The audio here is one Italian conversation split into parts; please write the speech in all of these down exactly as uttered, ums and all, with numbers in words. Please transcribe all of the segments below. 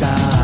Time.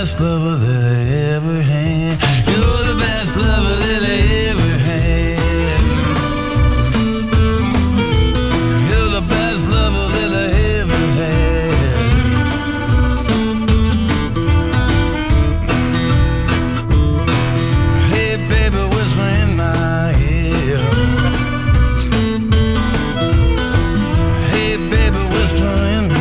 best lover that I ever had. You're the best lover that I ever had. You're the best lover that I ever had. Hey baby, whisper in my ear. Hey baby, whisper in my ear.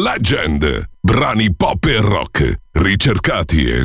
Legend, brani pop e rock, ricercati e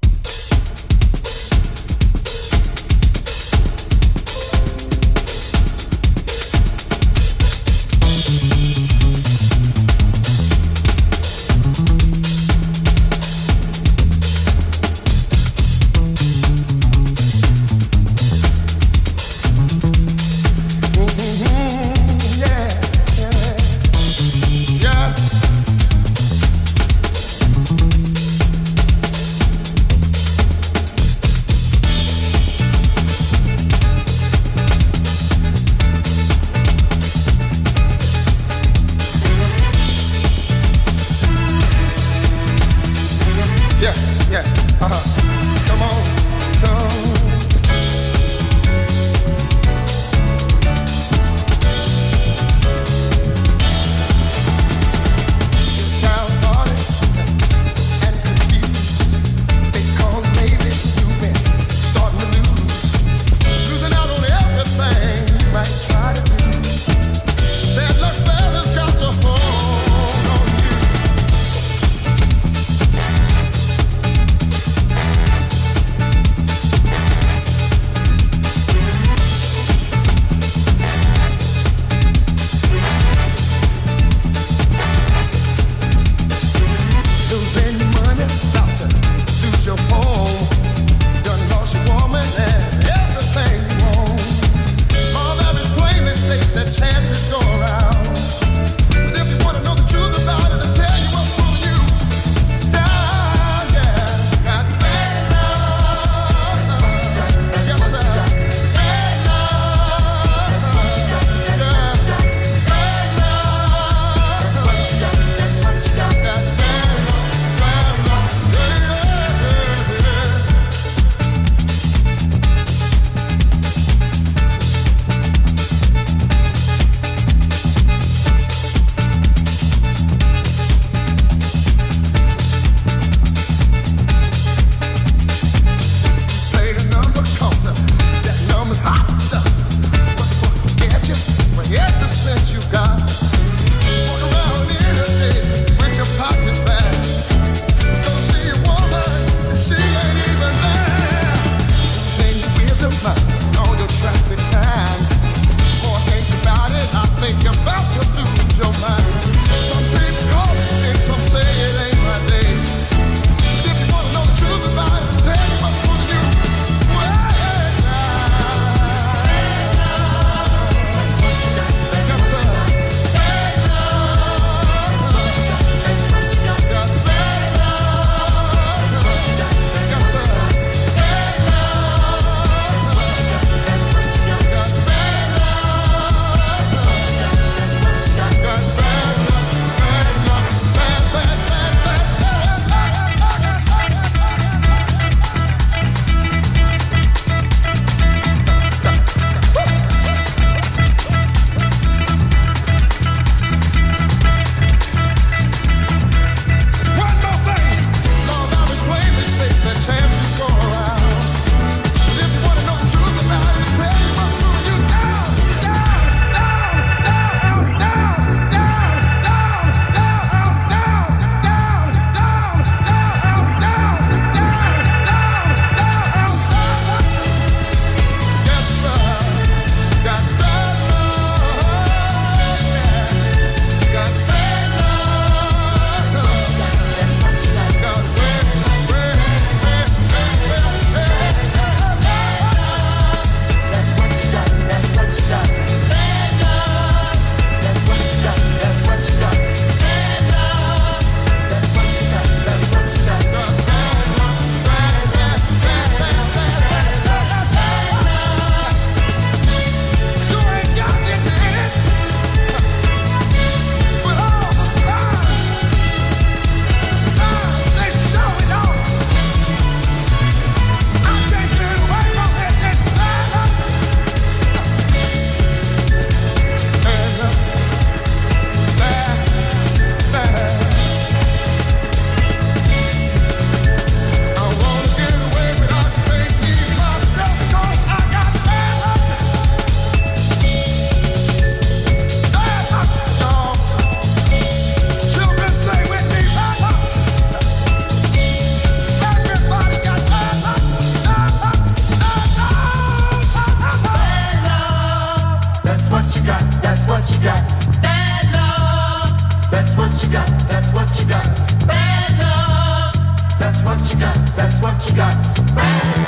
what you got. Mm-hmm.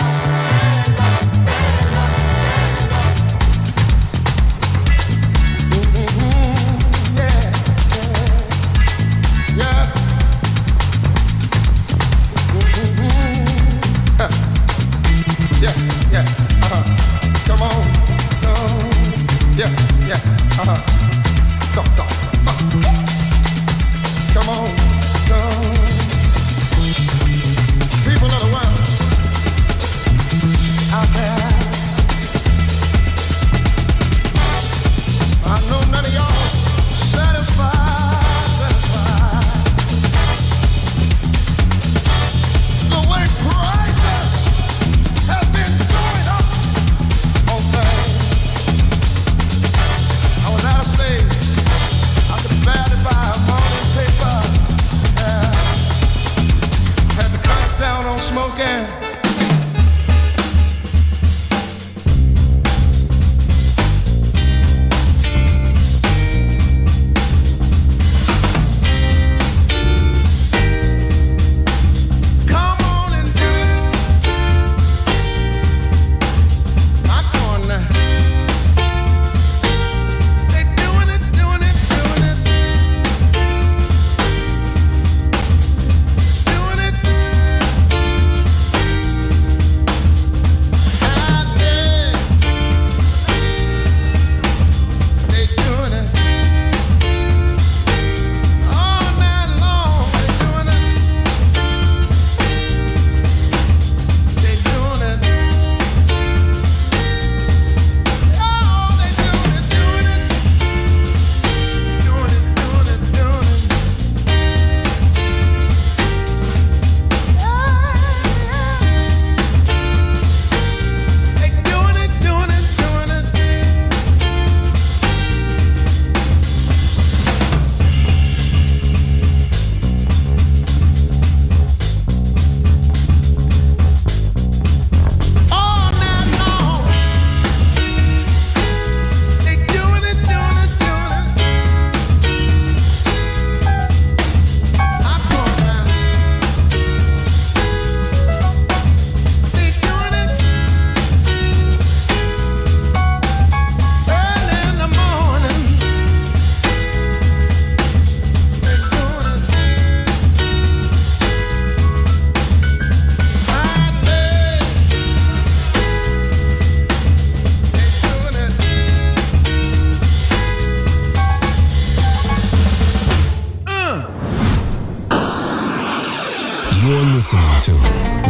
Yeah. Yeah. Mm-hmm. Huh. Yeah. Yeah. Uh-huh. Come on. No. Yeah. Yeah. Uh-huh. Come, come, uh. come on.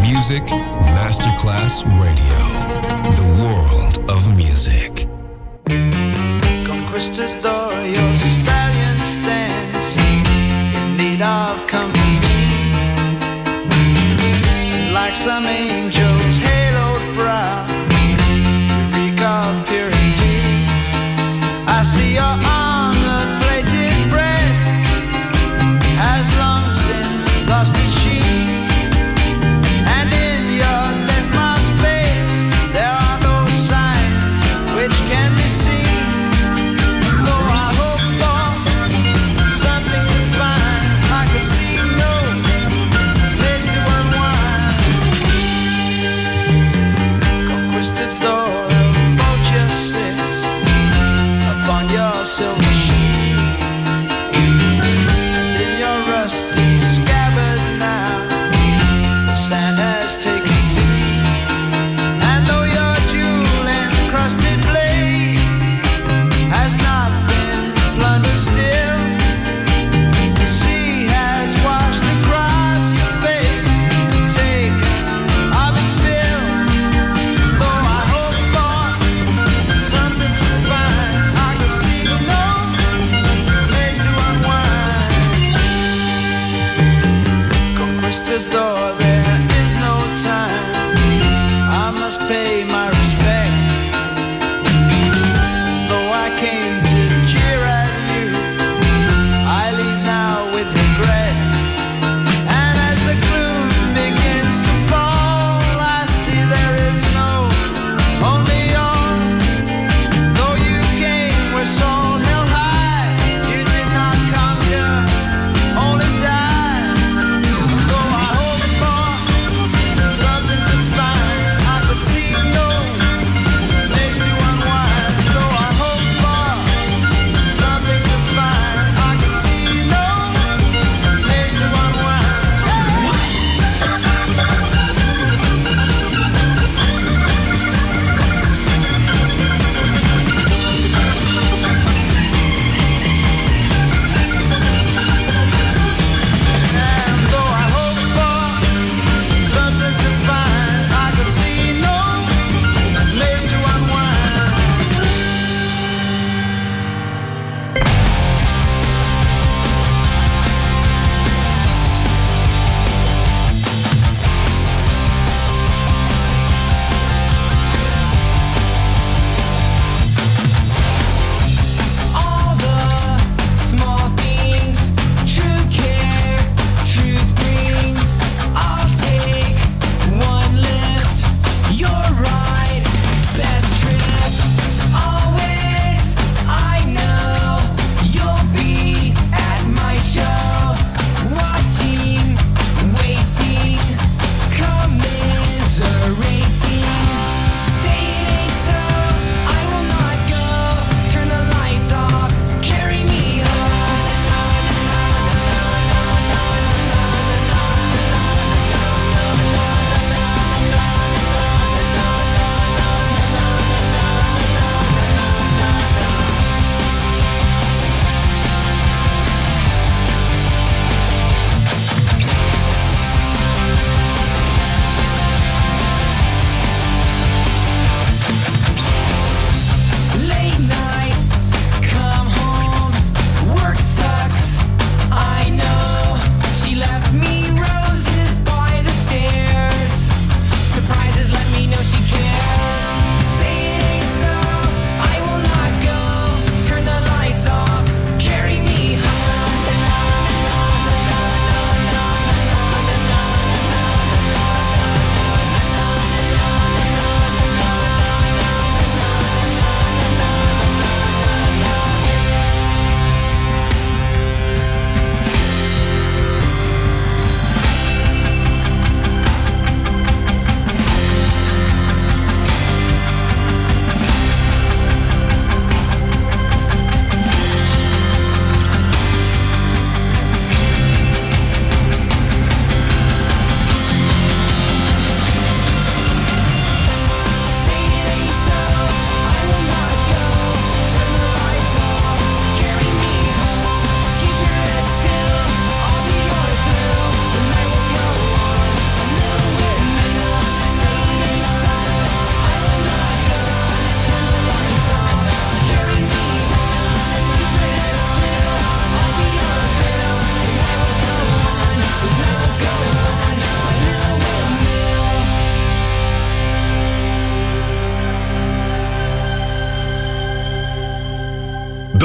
Music Masterclass Radio, the world of music. Conquistador, your stallion stands in need of company. Like some angel's haloed brow, you reek of purity. I see your armor-plated breast has long since lost its sheen. Pay my respect, though I came to jeer at you, I leave now with regret. And as the gloom begins to fall, I see there is no only all. Though you came with soul held high, you did not conquer, only die. Though I hope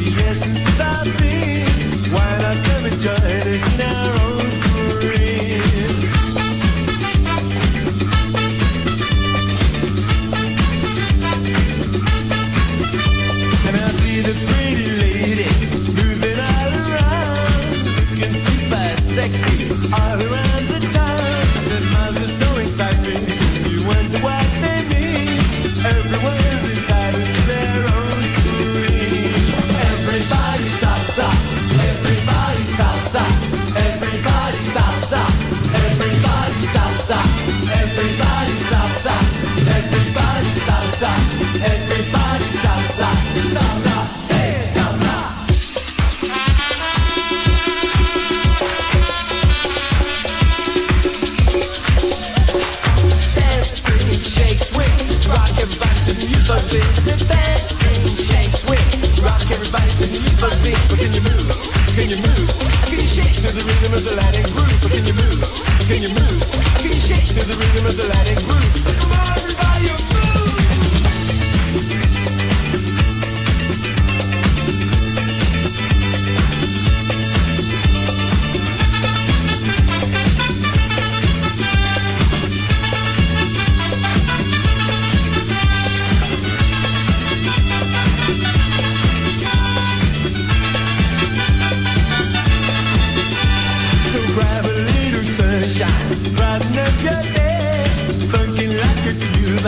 Yes, it's the thing. Why not come and join us in our own career?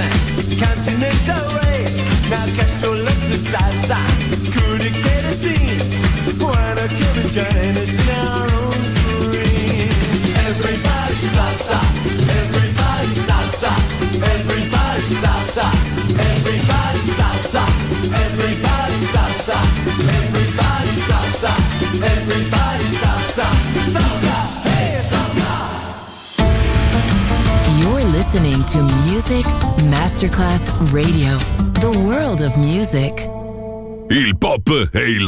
man, Continental Ray. Now Castro left the side side, could dictate a scene. Wanna give a journey to see our own dream. Everybody salsa, everybody salsa, everybody salsa, everybody salsa, everybody salsa, everybody salsa, everybody salsa, salsa, hey salsa. You're listening to Music Masterclass Radio, the world of music. Il pop e il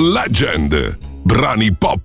Legend, brani pop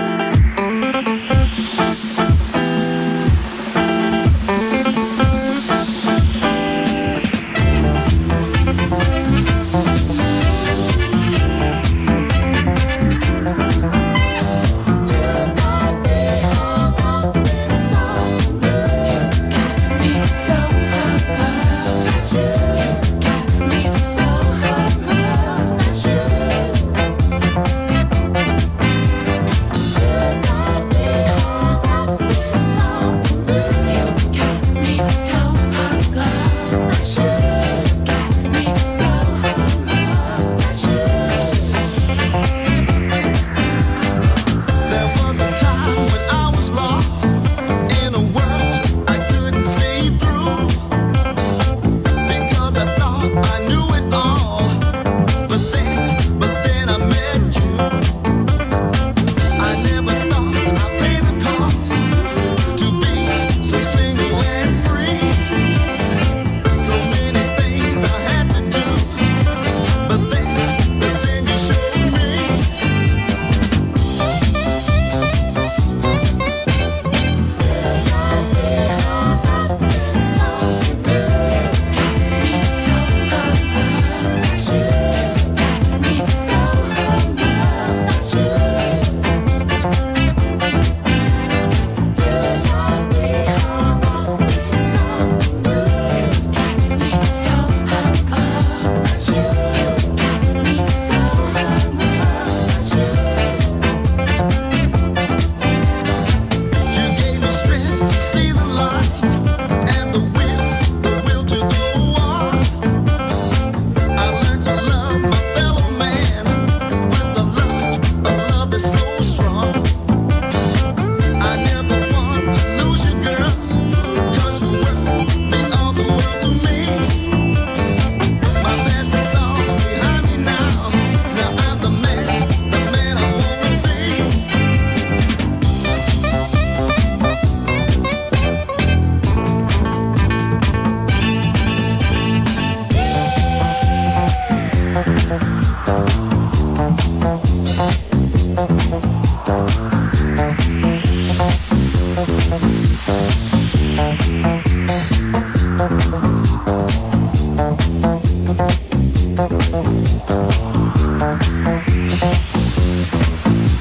Thank you.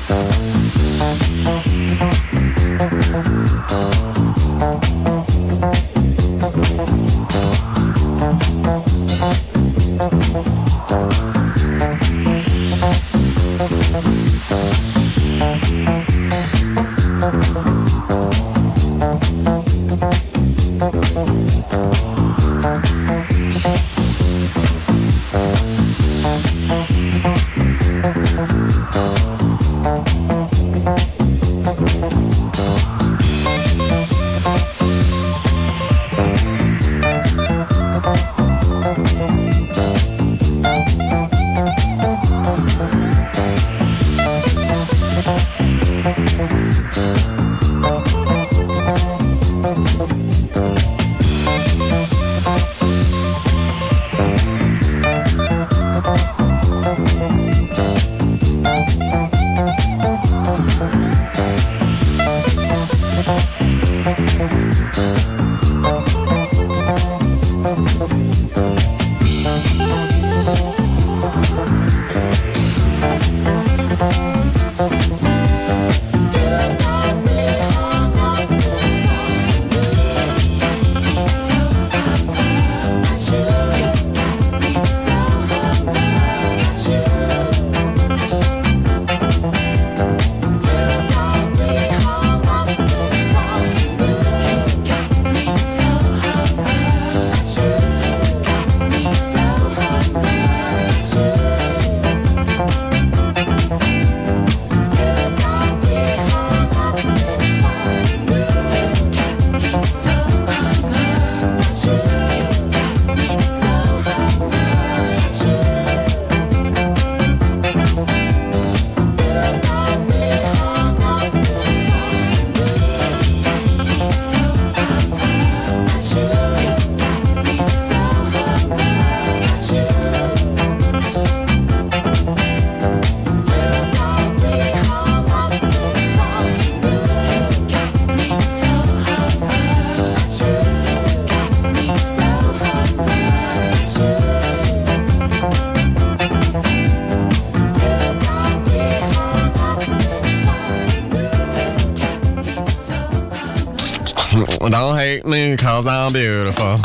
Don't hate me 'cause I'm beautiful.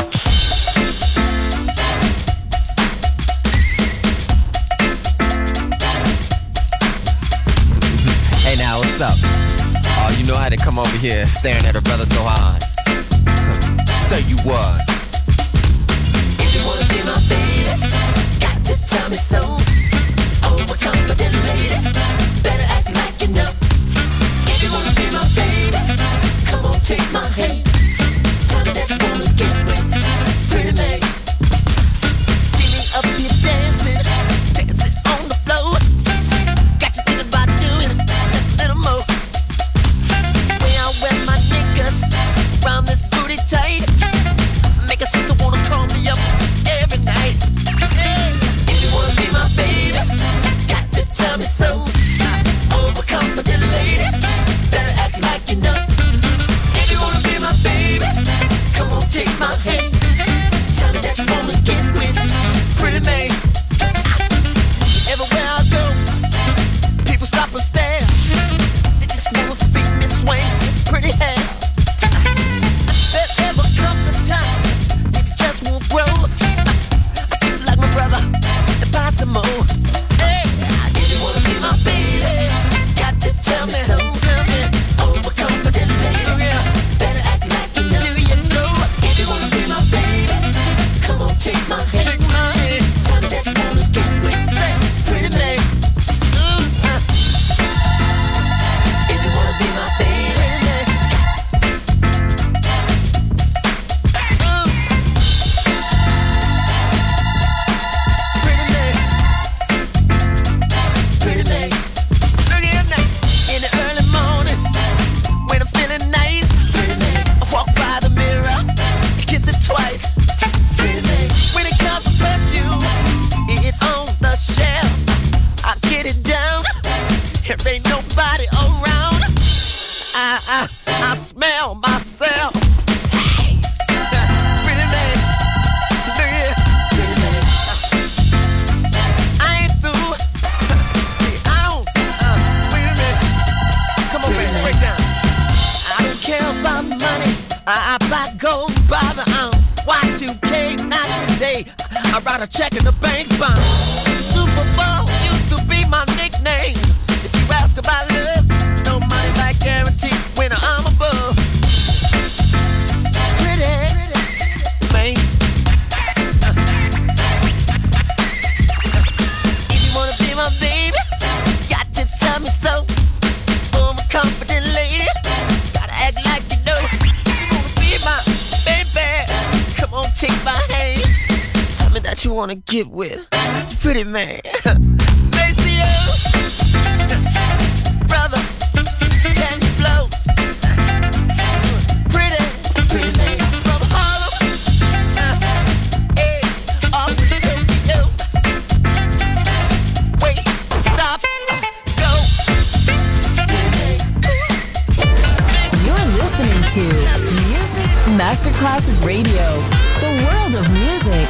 Hey now, what's up? Oh, you know how to come over here staring at a brother so hard. Say you what? If you wanna be my baby, got to tell me so. Overconfident lady, better act like you know. If you wanna be my baby, come on, take my hand. Masterclass Radio, the world of music.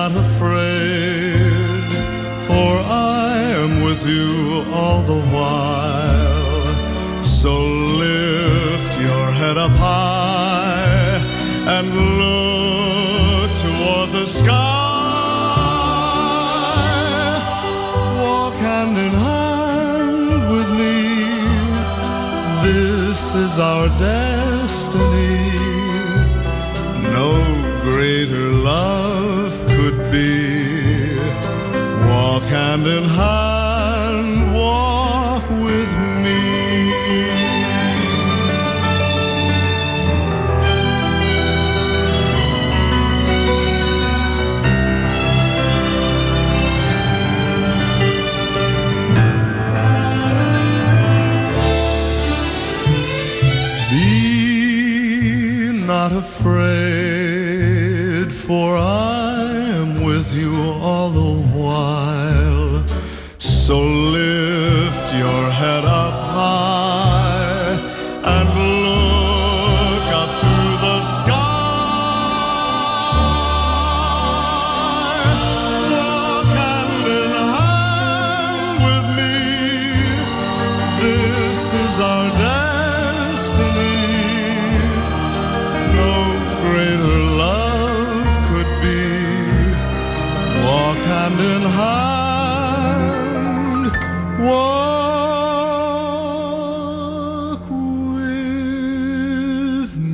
Not afraid you all the while. So lift your head up high and look toward the sky. Walk hand in hand with me. This is our destiny. No greater love could be. Walk hand in hand, walk with me. Be not afraid, for I am with you all the while. So lift your head up high and look up to the sky. Walk hand in hand with me. This is our destiny. No greater love could be. Walk hand in hand. Walk with me.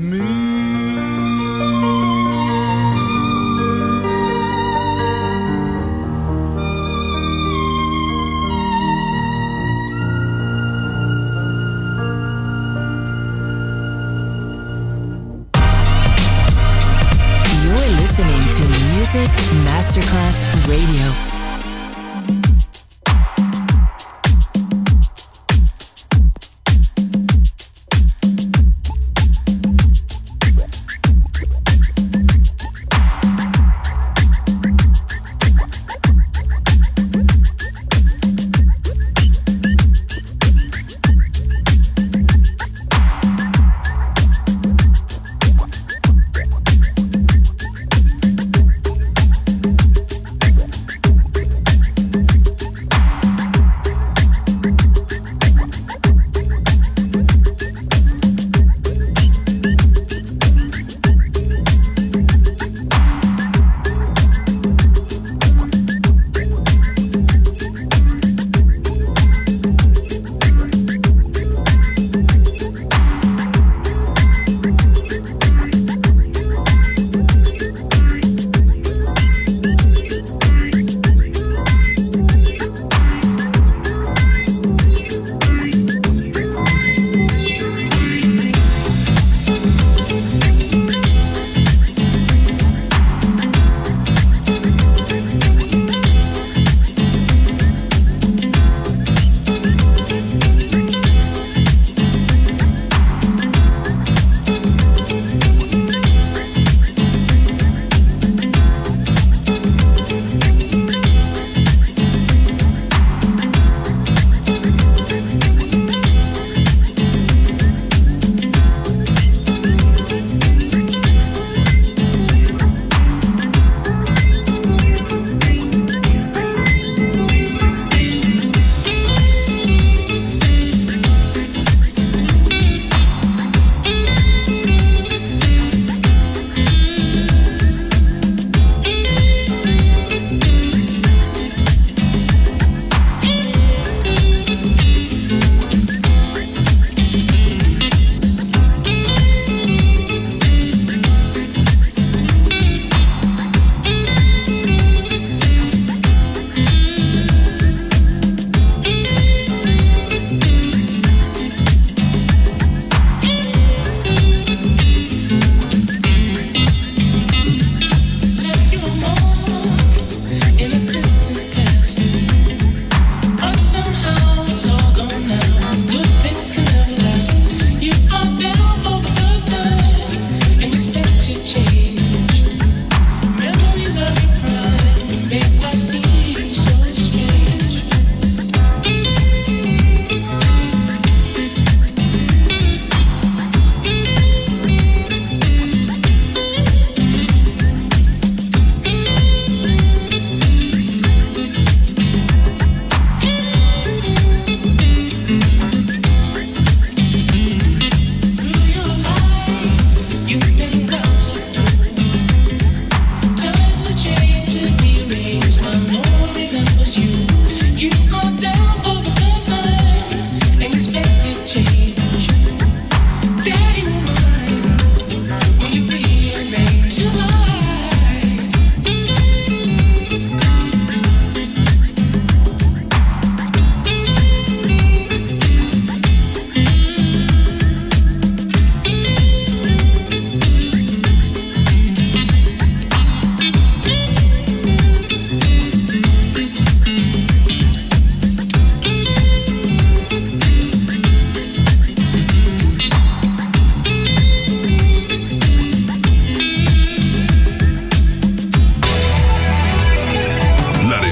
You're listening to Music Masterclass Radio.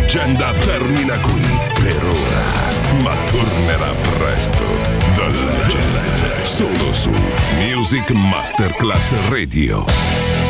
leggenda termina qui per ora, ma tornerà presto. The Legend, solo su Music Masterclass Radio.